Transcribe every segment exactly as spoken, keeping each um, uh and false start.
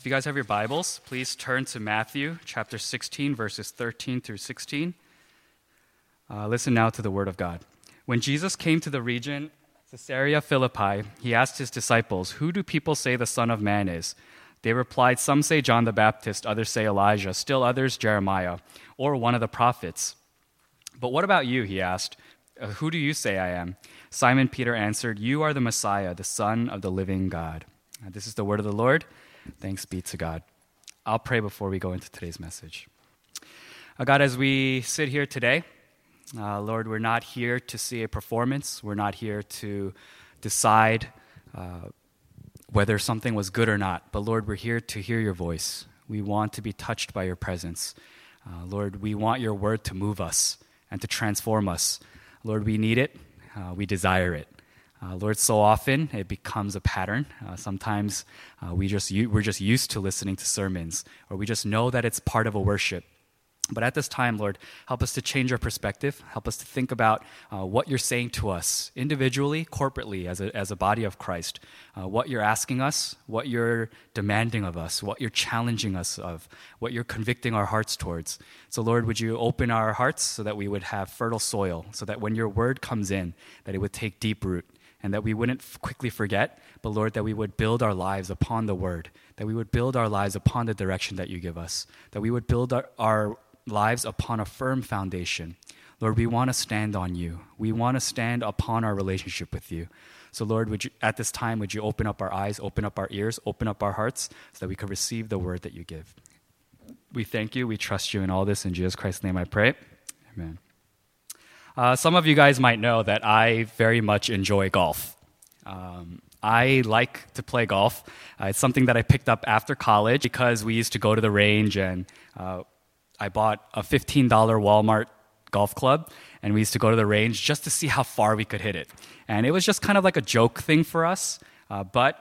If you guys have your Bibles, please turn to Matthew chapter sixteen, verses thirteen through sixteen. Uh, listen now to the word of God. When Jesus came to the region Caesarea Philippi, he asked his disciples, "Who do people say the Son of Man is?" They replied, "Some say John the Baptist, others say Elijah, still others Jeremiah, or one of the prophets." "But what about you?" he asked. "Who do you say I am?" Simon Peter answered, "You are the Messiah, the Son of the living God." This is the word of the Lord. Thanks be to God. I'll pray before we go into today's message. Uh, God, as we sit here today, uh, Lord, we're not here to see a performance. We're not here to decide uh, whether something was good or not. But Lord, we're here to hear your voice. We want to be touched by your presence. Uh, Lord, we want your word to move us and to transform us. Lord, we need it. Uh, we desire it. Uh, Lord, so often it becomes a pattern. Uh, sometimes uh, we just u- we're just used to listening to sermons, or we just know that it's part of a worship. But at this time, Lord, help us to change our perspective. Help us to think about uh, what you're saying to us individually, corporately, as a, as a body of Christ, uh, what you're asking us, what you're demanding of us, what you're challenging us of, what you're convicting our hearts towards. So, Lord, would you open our hearts so that we would have fertile soil, so that when your word comes in, that it would take deep root, and that we wouldn't quickly forget, but, Lord, that we would build our lives upon the word, that we would build our lives upon the direction that you give us, that we would build our, our lives upon a firm foundation. Lord, we want to stand on you. We want to stand upon our relationship with you. So, Lord, would you, at this time, would you open up our eyes, open up our ears, open up our hearts so that we could receive the word that you give. We thank you. We trust you in all this. In Jesus Christ's name I pray. Amen. Uh, some of you guys might know that I very much enjoy golf. Um, I like to play golf. Uh, it's something that I picked up after college because we used to go to the range, and uh, I bought a fifteen dollars Walmart golf club, and we used to go to the range just to see how far we could hit it. And it was just kind of like a joke thing for us, uh, but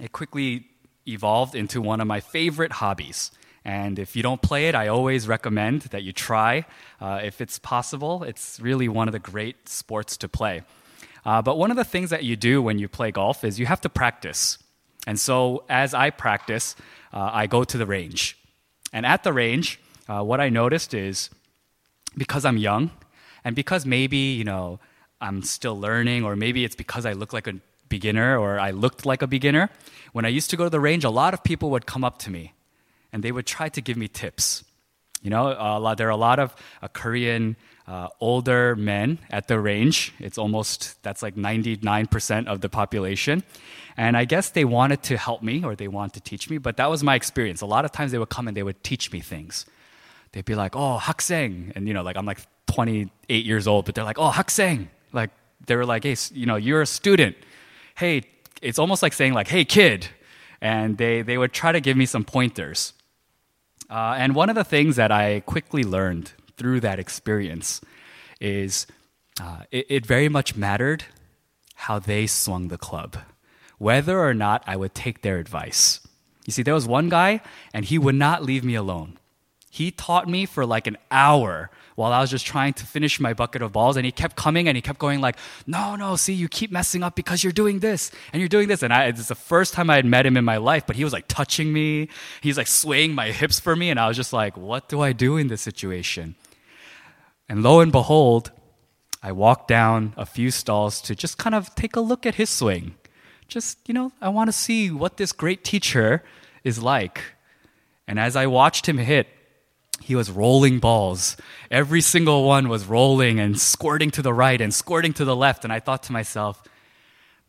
it quickly evolved into one of my favorite hobbies. And if you don't play it, I always recommend that you try. Uh, if it's possible, it's really one of the great sports to play. Uh, but one of the things that you do when you play golf is you have to practice. And so as I practice, uh, I go to the range. And at the range, uh, what I noticed is because I'm young, and because maybe, you know, I'm still learning, or maybe it's because I look like a beginner, or I looked like a beginner, when I used to go to the range, a lot of people would come up to me. And they would try to give me tips. You know, a lot, there are a lot of uh, Korean uh, older men at the range. It's almost, that's like ninety-nine percent of the population. And I guess they wanted to help me, or they wanted to teach me, but that was my experience. A lot of times they would come and they would teach me things. They'd be like, "Oh, hakseng." And, you know, like I'm like twenty-eight years old, but they're like, "Oh, hakseng." Like they were like, "Hey, you know, you're a student. Hey," it's almost like saying like, "Hey, kid." And they, they would try to give me some pointers. Uh, and one of the things that I quickly learned through that experience is uh, it, it very much mattered how they swung the club, whether or not I would take their advice. You see, there was one guy, and he would not leave me alone. He taught me for like an hour while I was just trying to finish my bucket of balls, and he kept coming, and he kept going like, no, no, see, you keep messing up because you're doing this, and you're doing this. And I, it's the first time I had met him in my life, but he was like touching me. He's like swaying my hips for me, and I was just like, what do I do in this situation? And lo and behold, I walked down a few stalls to just kind of take a look at his swing. Just, you know, I want to see what this great teacher is like. And as I watched him hit, he was rolling balls. Every single one was rolling and squirting to the right and squirting to the left. And I thought to myself,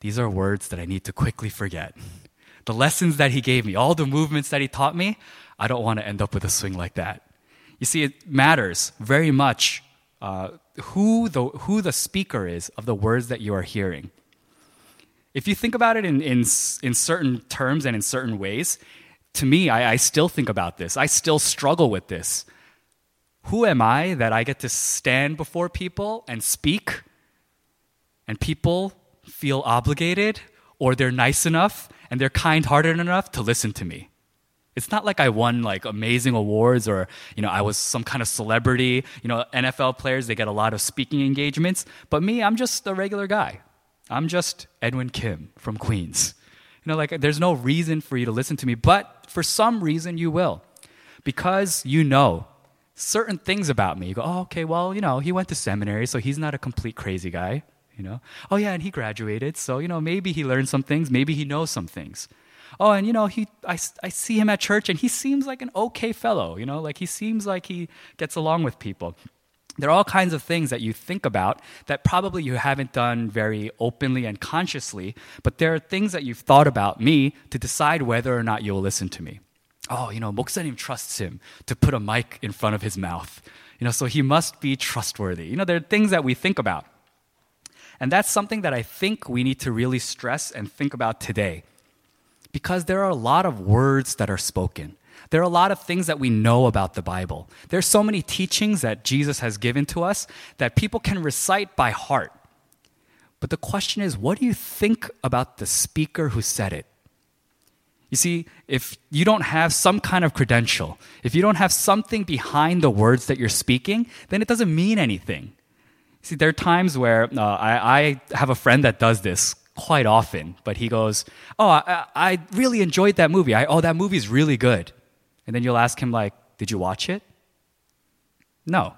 these are words that I need to quickly forget. The lessons that he gave me, all the movements that he taught me, I don't want to end up with a swing like that. You see, it matters very much uh, who the who the speaker is of the words that you are hearing. If you think about it in, in, in certain terms and in certain ways, to me, I, I still think about this. I still struggle with this. Who am I that I get to stand before people and speak, and people feel obligated, or they're nice enough and they're kind-hearted enough to listen to me? It's not like I won like amazing awards, or, you know, I was some kind of celebrity. You know, N F L players, they get a lot of speaking engagements. But me, I'm just a regular guy. I'm just Edwin Kim from Queens. You know, like, there's no reason for you to listen to me, but For some reason, you will. Because you know certain things about me. You go, oh, okay, well, you know, he went to seminary, so he's not a complete crazy guy, you know. Oh, yeah, and he graduated, so, you know, maybe he learned some things. Maybe he knows some things. Oh, and, you know, he I, I see him at church, and he seems like an okay fellow, you know. Like, he seems like he gets along with people. There are all kinds of things that you think about that probably you haven't done very openly and consciously, but there are things that you've thought about me to decide whether or not you'll listen to me. Oh, you know, 목사님 trusts him to put a mic in front of his mouth. You know, so he must be trustworthy. You know, there are things that we think about. And that's something that I think we need to really stress and think about today. Because there are a lot of words that are spoken. There are a lot of things that we know about the Bible. There's so many teachings that Jesus has given to us that people can recite by heart. But the question is, what do you think about the speaker who said it? You see, if you don't have some kind of credential, if you don't have something behind the words that you're speaking, then it doesn't mean anything. See, there are times where uh, I, I have a friend that does this quite often, but he goes, oh, I, I really enjoyed that movie. I, oh, that movie's really good. And then you'll ask him, like, did you watch it? No.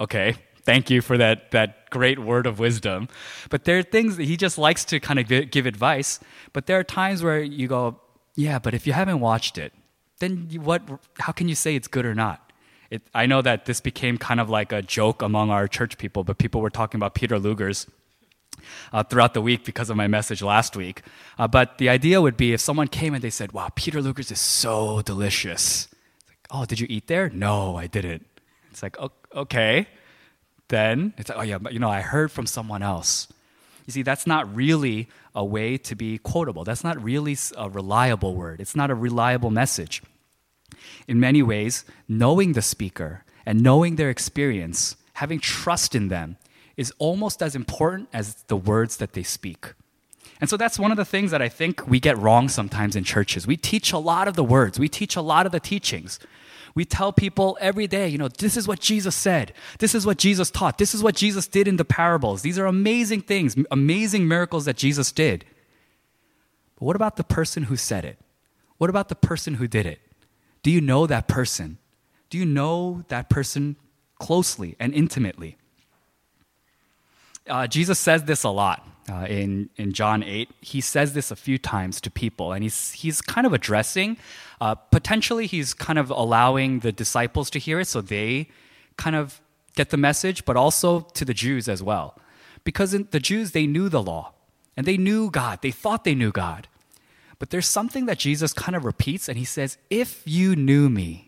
Okay, thank you for that that great word of wisdom. But there are things that he just likes to kind of give advice. But there are times where you go, yeah, but if you haven't watched it, then you, what? How can you say it's good or not? It, I know that this became kind of like a joke among our church people, but people were talking about Peter Luger's Uh, throughout the week because of my message last week. Uh, but the idea would be if someone came and they said, wow, Peter Luger's is so delicious. It's like, oh, did you eat there? No, I didn't. It's like, oh, okay. Then it's like, oh yeah, but you know, I heard from someone else. You see, that's not really a way to be quotable. That's not really a reliable word. It's not a reliable message. In many ways, knowing the speaker and knowing their experience, having trust in them, is almost as important as the words that they speak. And so that's one of the things that I think we get wrong sometimes in churches. We teach a lot of the words. We teach a lot of the teachings. We tell people every day, you know, this is what Jesus said. This is what Jesus taught. This is what Jesus did in the parables. These are amazing things, amazing miracles that Jesus did. But what about the person who said it? What about the person who did it? Do you know that person? Do you know that person closely and intimately? Uh, Jesus says this a lot uh, in, in John eight. He says this a few times to people, and he's he's kind of addressing, uh, potentially he's kind of allowing the disciples to hear it so they kind of get the message, but also to the Jews as well. Because in the Jews, they knew the law, and they knew God. They thought they knew God. But there's something that Jesus kind of repeats, and he says, if you knew me,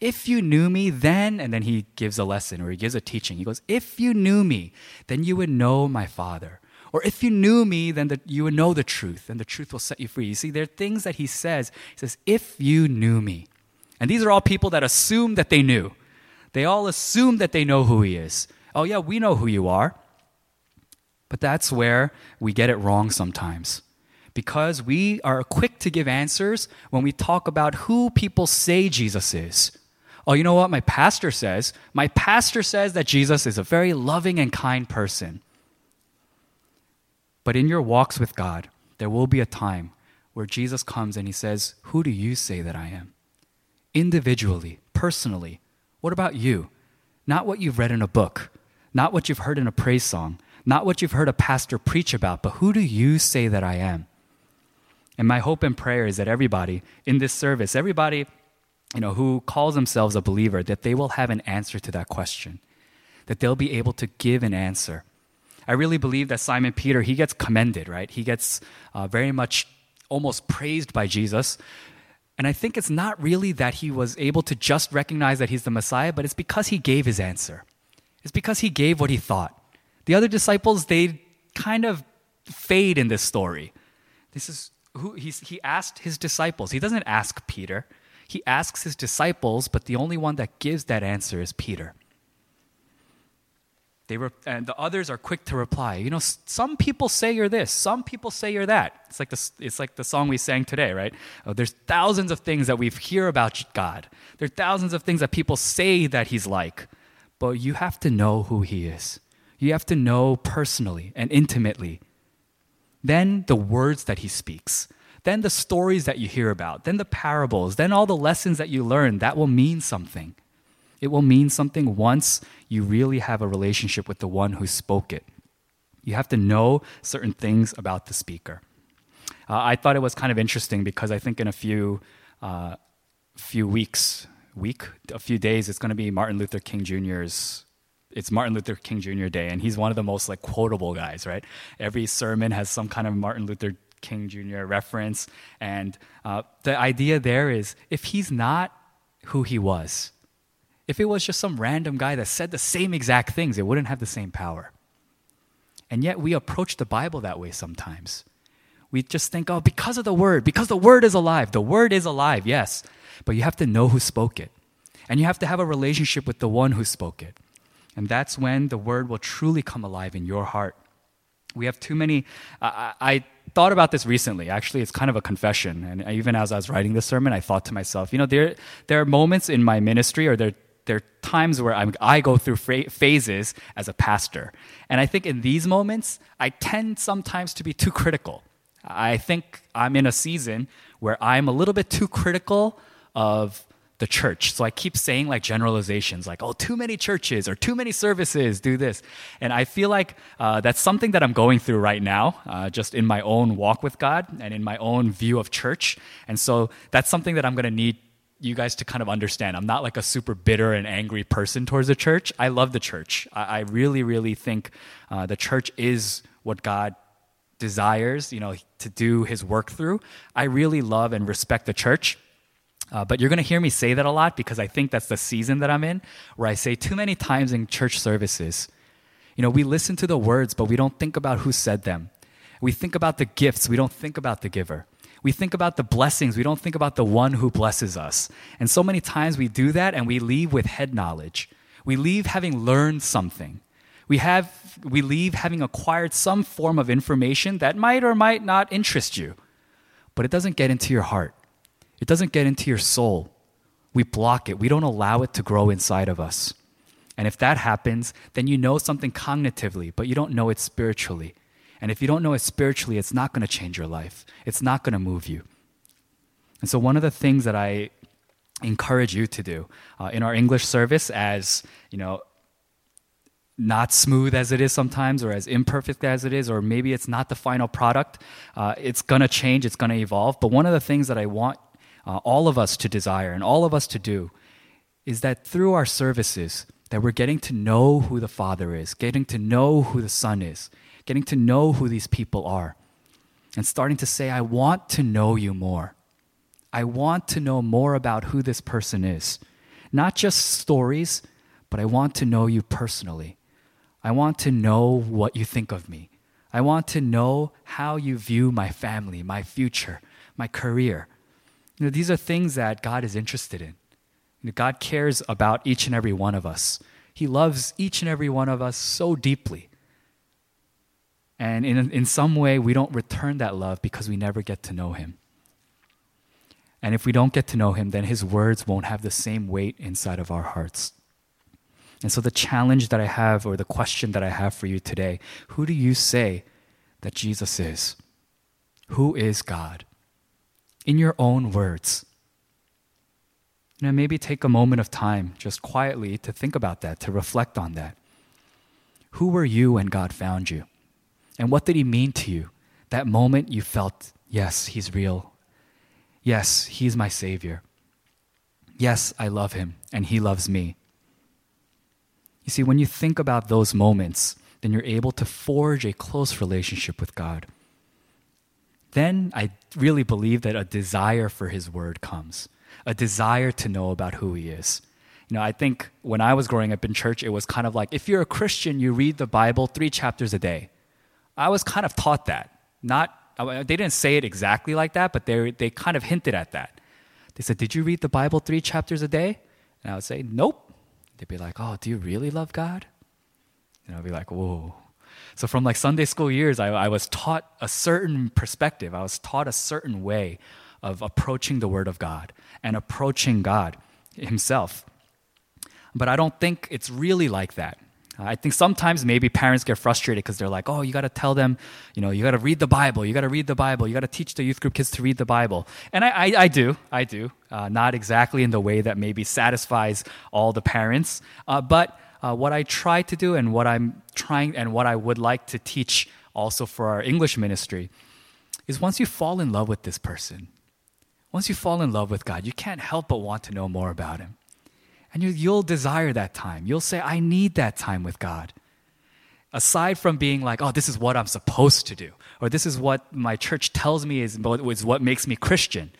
if you knew me then, and then he gives a lesson or he gives a teaching. He goes, if you knew me, then you would know my Father. Or if you knew me, then the, you would know the truth, and the truth will set you free. You see, there are things that he says. He says, if you knew me. And these are all people that assume that they knew. They all assume that they know who he is. Oh yeah, we know who you are. But that's where we get it wrong sometimes. Because we are quick to give answers when we talk about who people say Jesus is. Oh, you know what my pastor says? My pastor says that Jesus is a very loving and kind person. But in your walks with God, there will be a time where Jesus comes and he says, who do you say that I am? Individually, personally, what about you? Not what you've read in a book, not what you've heard in a praise song, not what you've heard a pastor preach about, but who do you say that I am? And my hope and prayer is that everybody in this service, everybody you know, who calls themselves a believer, that they will have an answer to that question, that they'll be able to give an answer. I really believe that Simon Peter, he gets commended, right? He gets uh, very much almost praised by Jesus. And I think it's not really that he was able to just recognize that he's the Messiah, but it's because he gave his answer. It's because he gave what he thought. The other disciples, they kind of fade in this story. This is who he's, he asked his disciples. He doesn't ask Peter. He asks his disciples, but the only one that gives that answer is Peter. They were, and the others are quick to reply. You know, some people say you're this. Some people say you're that. It's like the, it's like the song we sang today, right? Oh, there's thousands of things that we hear about God. There are thousands of things that people say that he's like. But you have to know who he is. You have to know personally and intimately. Then the words that he speaks, then the stories that you hear about, then the parables, then all the lessons that you learn, that will mean something. It will mean something once you really have a relationship with the one who spoke it. You have to know certain things about the speaker. Uh, I thought it was kind of interesting because I think in a few uh, few weeks, week, a few days, it's going to be Martin Luther King Junior's It's Martin Luther King Junior Day, and he's one of the most like quotable guys, right? Every sermon has some kind of Martin Luther King Junior reference, and uh, the idea there is if he's not who he was, if it was just some random guy that said the same exact things, it wouldn't have the same power. And yet we approach the Bible that way sometimes. We just think, oh, because of the Word, because the Word is alive. The Word is alive, yes, but you have to know who spoke it, and you have to have a relationship with the one who spoke it. And that's when the Word will truly come alive in your heart. We have too many, I, I thought about this recently. Actually, it's kind of a confession. And even as I was writing this sermon, I thought to myself, you know, there there are moments in my ministry, or there, there are times where I'm, I go through phases as a pastor. And I think in these moments, I tend sometimes to be too critical. I think I'm in a season where I'm a little bit too critical of the church. So I keep saying like generalizations like, oh, too many churches or too many services do this. And I feel like uh, that's something that I'm going through right now, uh, just in my own walk with God and in my own view of church. And so that's something that I'm going to need you guys to kind of understand. I'm not like a super bitter and angry person towards the church. I love the church. I, I really, really think uh, the church is what God desires, you know, to do his work through. I really love and respect the church. Uh, but you're going to hear me say that a lot because I think that's the season that I'm in where I say too many times in church services, you know, we listen to the words, but we don't think about who said them. We think about the gifts. We don't think about the giver. We think about the blessings. We don't think about the one who blesses us. And so many times we do that and we leave with head knowledge. We leave having learned something. We have, we leave having acquired some form of information that might or might not interest you, but it doesn't get into your heart. It doesn't get into your soul. We block it. We don't allow it to grow inside of us. And if that happens, then you know something cognitively, but you don't know it spiritually. And if you don't know it spiritually, it's not going to change your life. It's not going to move you. And so one of the things that I encourage you to do uh, in our English service, as you know, not smooth as it is sometimes, or as imperfect as it is, or maybe it's not the final product, uh, it's going to change, it's going to evolve. But one of the things that I want Uh, all of us to desire and all of us to do is that through our services that we're getting to know who the Father is, getting to know who the Son is, getting to know who these people are, and starting to say, I want to know you more. I want to know more about who this person is. Not just stories, but I want to know you personally. I want to know what you think of me. I want to know how you view my family, my future, my career. You know, these are things that God is interested in. You know, God cares about each and every one of us. He loves each and every one of us so deeply. And in, in some way, we don't return that love because we never get to know him. And if we don't get to know him, then his words won't have the same weight inside of our hearts. And so the challenge that I have, or the question that I have for you today, who do you say that Jesus is? Who is God? In your own words. You know, maybe take a moment of time just quietly to think about that, to reflect on that. Who were you when God found you? And what did he mean to you? That moment you felt, yes, he's real. Yes, he's my Savior. Yes, I love him and he loves me. You see, when you think about those moments, then you're able to forge a close relationship with God. Then I really believe that a desire for his word comes, a desire to know about who he is. You know, I think when I was growing up in church, it was kind of like, if you're a Christian, you read the Bible three chapters a day. I was kind of taught that. Not, they didn't say it exactly like that, but they they kind of hinted at that. They said, did you read the Bible three chapters a day? And I would say, nope. They'd be like, oh, do you really love God? And I'd be like, whoa. So from like Sunday school years, I, I was taught a certain perspective. I was taught a certain way of approaching the Word of God and approaching God himself. But I don't think it's really like that. I think sometimes maybe parents get frustrated because they're like, oh, you got to tell them, you know, you got to read the Bible. You got to read the Bible. You got to teach the youth group kids to read the Bible. And I, I, I do. I do. Uh, not exactly in the way that maybe satisfies all the parents. Uh, but uh, what I try to do and what I'm trying and what I would like to teach also for our English ministry is once you fall in love with this person, once you fall in love with God, you can't help but want to know more about him. And you, you'll desire that time. You'll say, I need that time with God. Aside from being like, oh, this is what I'm supposed to do, or this is what my church tells me is, is what makes me Christian.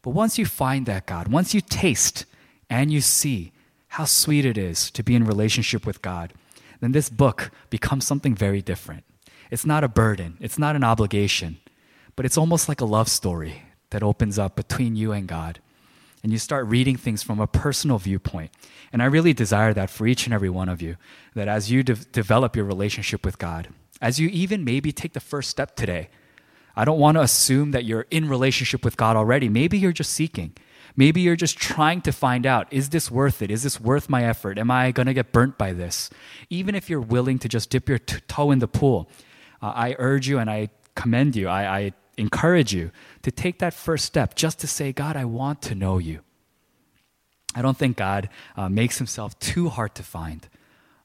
But once you find that God, once you taste and you see how sweet it is to be in relationship with God, then this book becomes something very different. It's not a burden. It's not an obligation. But it's almost like a love story that opens up between you and God. And you start reading things from a personal viewpoint. And I really desire that for each and every one of you, that as you de- develop your relationship with God, as you even maybe take the first step today, I don't want to assume that you're in relationship with God already. Maybe you're just seeking. Maybe you're just trying to find out, is this worth it? Is this worth my effort? Am I going to get burnt by this? Even if you're willing to just dip your t- toe in the pool, uh, I urge you and I commend you. I, I encourage you to take that first step just to say, God, I want to know you. I don't think God uh, makes himself too hard to find,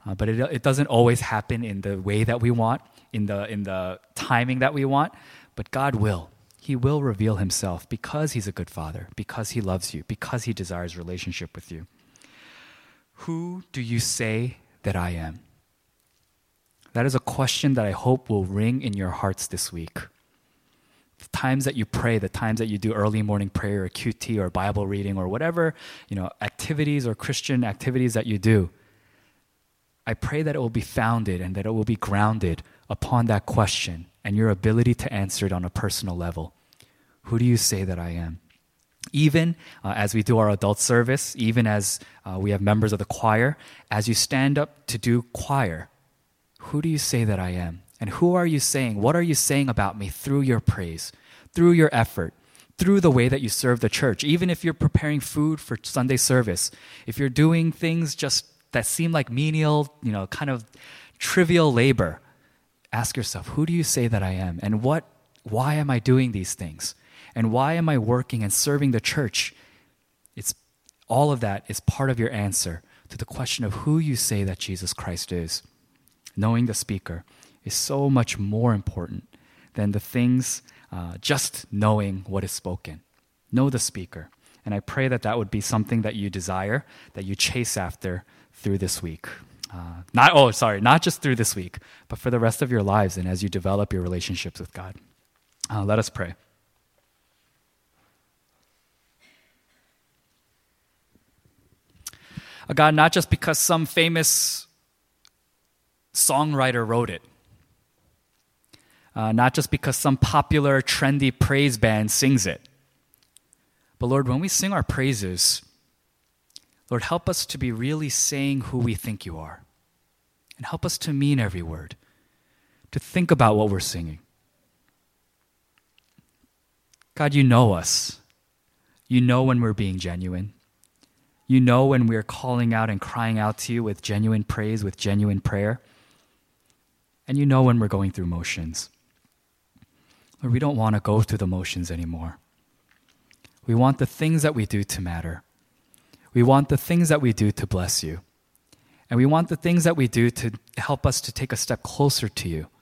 uh, but it, it doesn't always happen in the way that we want, in the, in the timing that we want, but God will. He will reveal himself because he's a good father, because he loves you, because he desires relationship with you. Who do you say that I am? That is a question that I hope will ring in your hearts this week. The times that you pray, the times that you do early morning prayer or Q T or Bible reading or whatever, you know, activities or Christian activities that you do, I pray that it will be founded and that it will be grounded upon that question and your ability to answer it on a personal level. Who do you say that I am? Even uh, as we do our adult service, even as uh, we have members of the choir, as you stand up to do choir, who do you say that I am? And who are you saying? What are you saying about me through your praise, through your effort, through the way that you serve the church? Even if you're preparing food for Sunday service, if you're doing things just that seem like menial, you know, kind of trivial labor, ask yourself, who do you say that I am? And what? Why am I doing these things? And why am I working and serving the church? It's all of that is part of your answer to the question of who you say that Jesus Christ is. Knowing the speaker is so much more important than the things, uh, just knowing what is spoken. Know the speaker. And I pray that that would be something that you desire, that you chase after through this week. Uh, not oh, sorry, not just through this week, but for the rest of your lives and as you develop your relationships with God. Uh, let us pray. Uh, God, not just because some famous songwriter wrote it, Uh, not just because some popular, trendy praise band sings it. But Lord, when we sing our praises, Lord, help us to be really saying who we think you are. And help us to mean every word, to think about what we're singing. God, you know us. You know when we're being genuine. You know when we're calling out and crying out to you with genuine praise, with genuine prayer. And you know when we're going through motions. Lord, we don't want to go through the motions anymore. We want the things that we do to matter. We want the things that we do to bless you. And we want the things that we do to help us to take a step closer to you.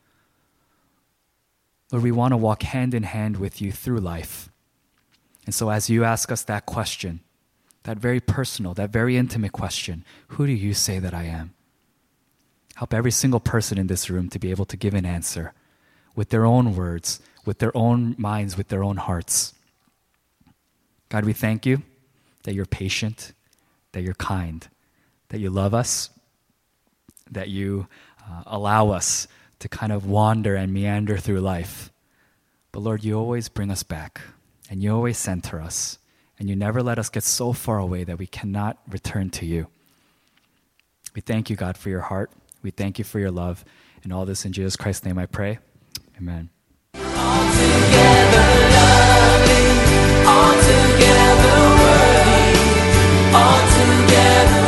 Lord, we want to walk hand in hand with you through life. And so as you ask us that question, that very personal, that very intimate question, who do you say that I am? Help every single person in this room to be able to give an answer with their own words, with their own minds, with their own hearts. God, we thank you that you're patient, that you're kind, that you love us, that you uh, allow us to kind of wander and meander through life. But Lord, you always bring us back, and you always center us, and you never let us get so far away that we cannot return to you. We thank you, God, for your heart. We thank you for your love. And all this in Jesus Christ's name I pray. Amen. All together loving, all together worthy, all together.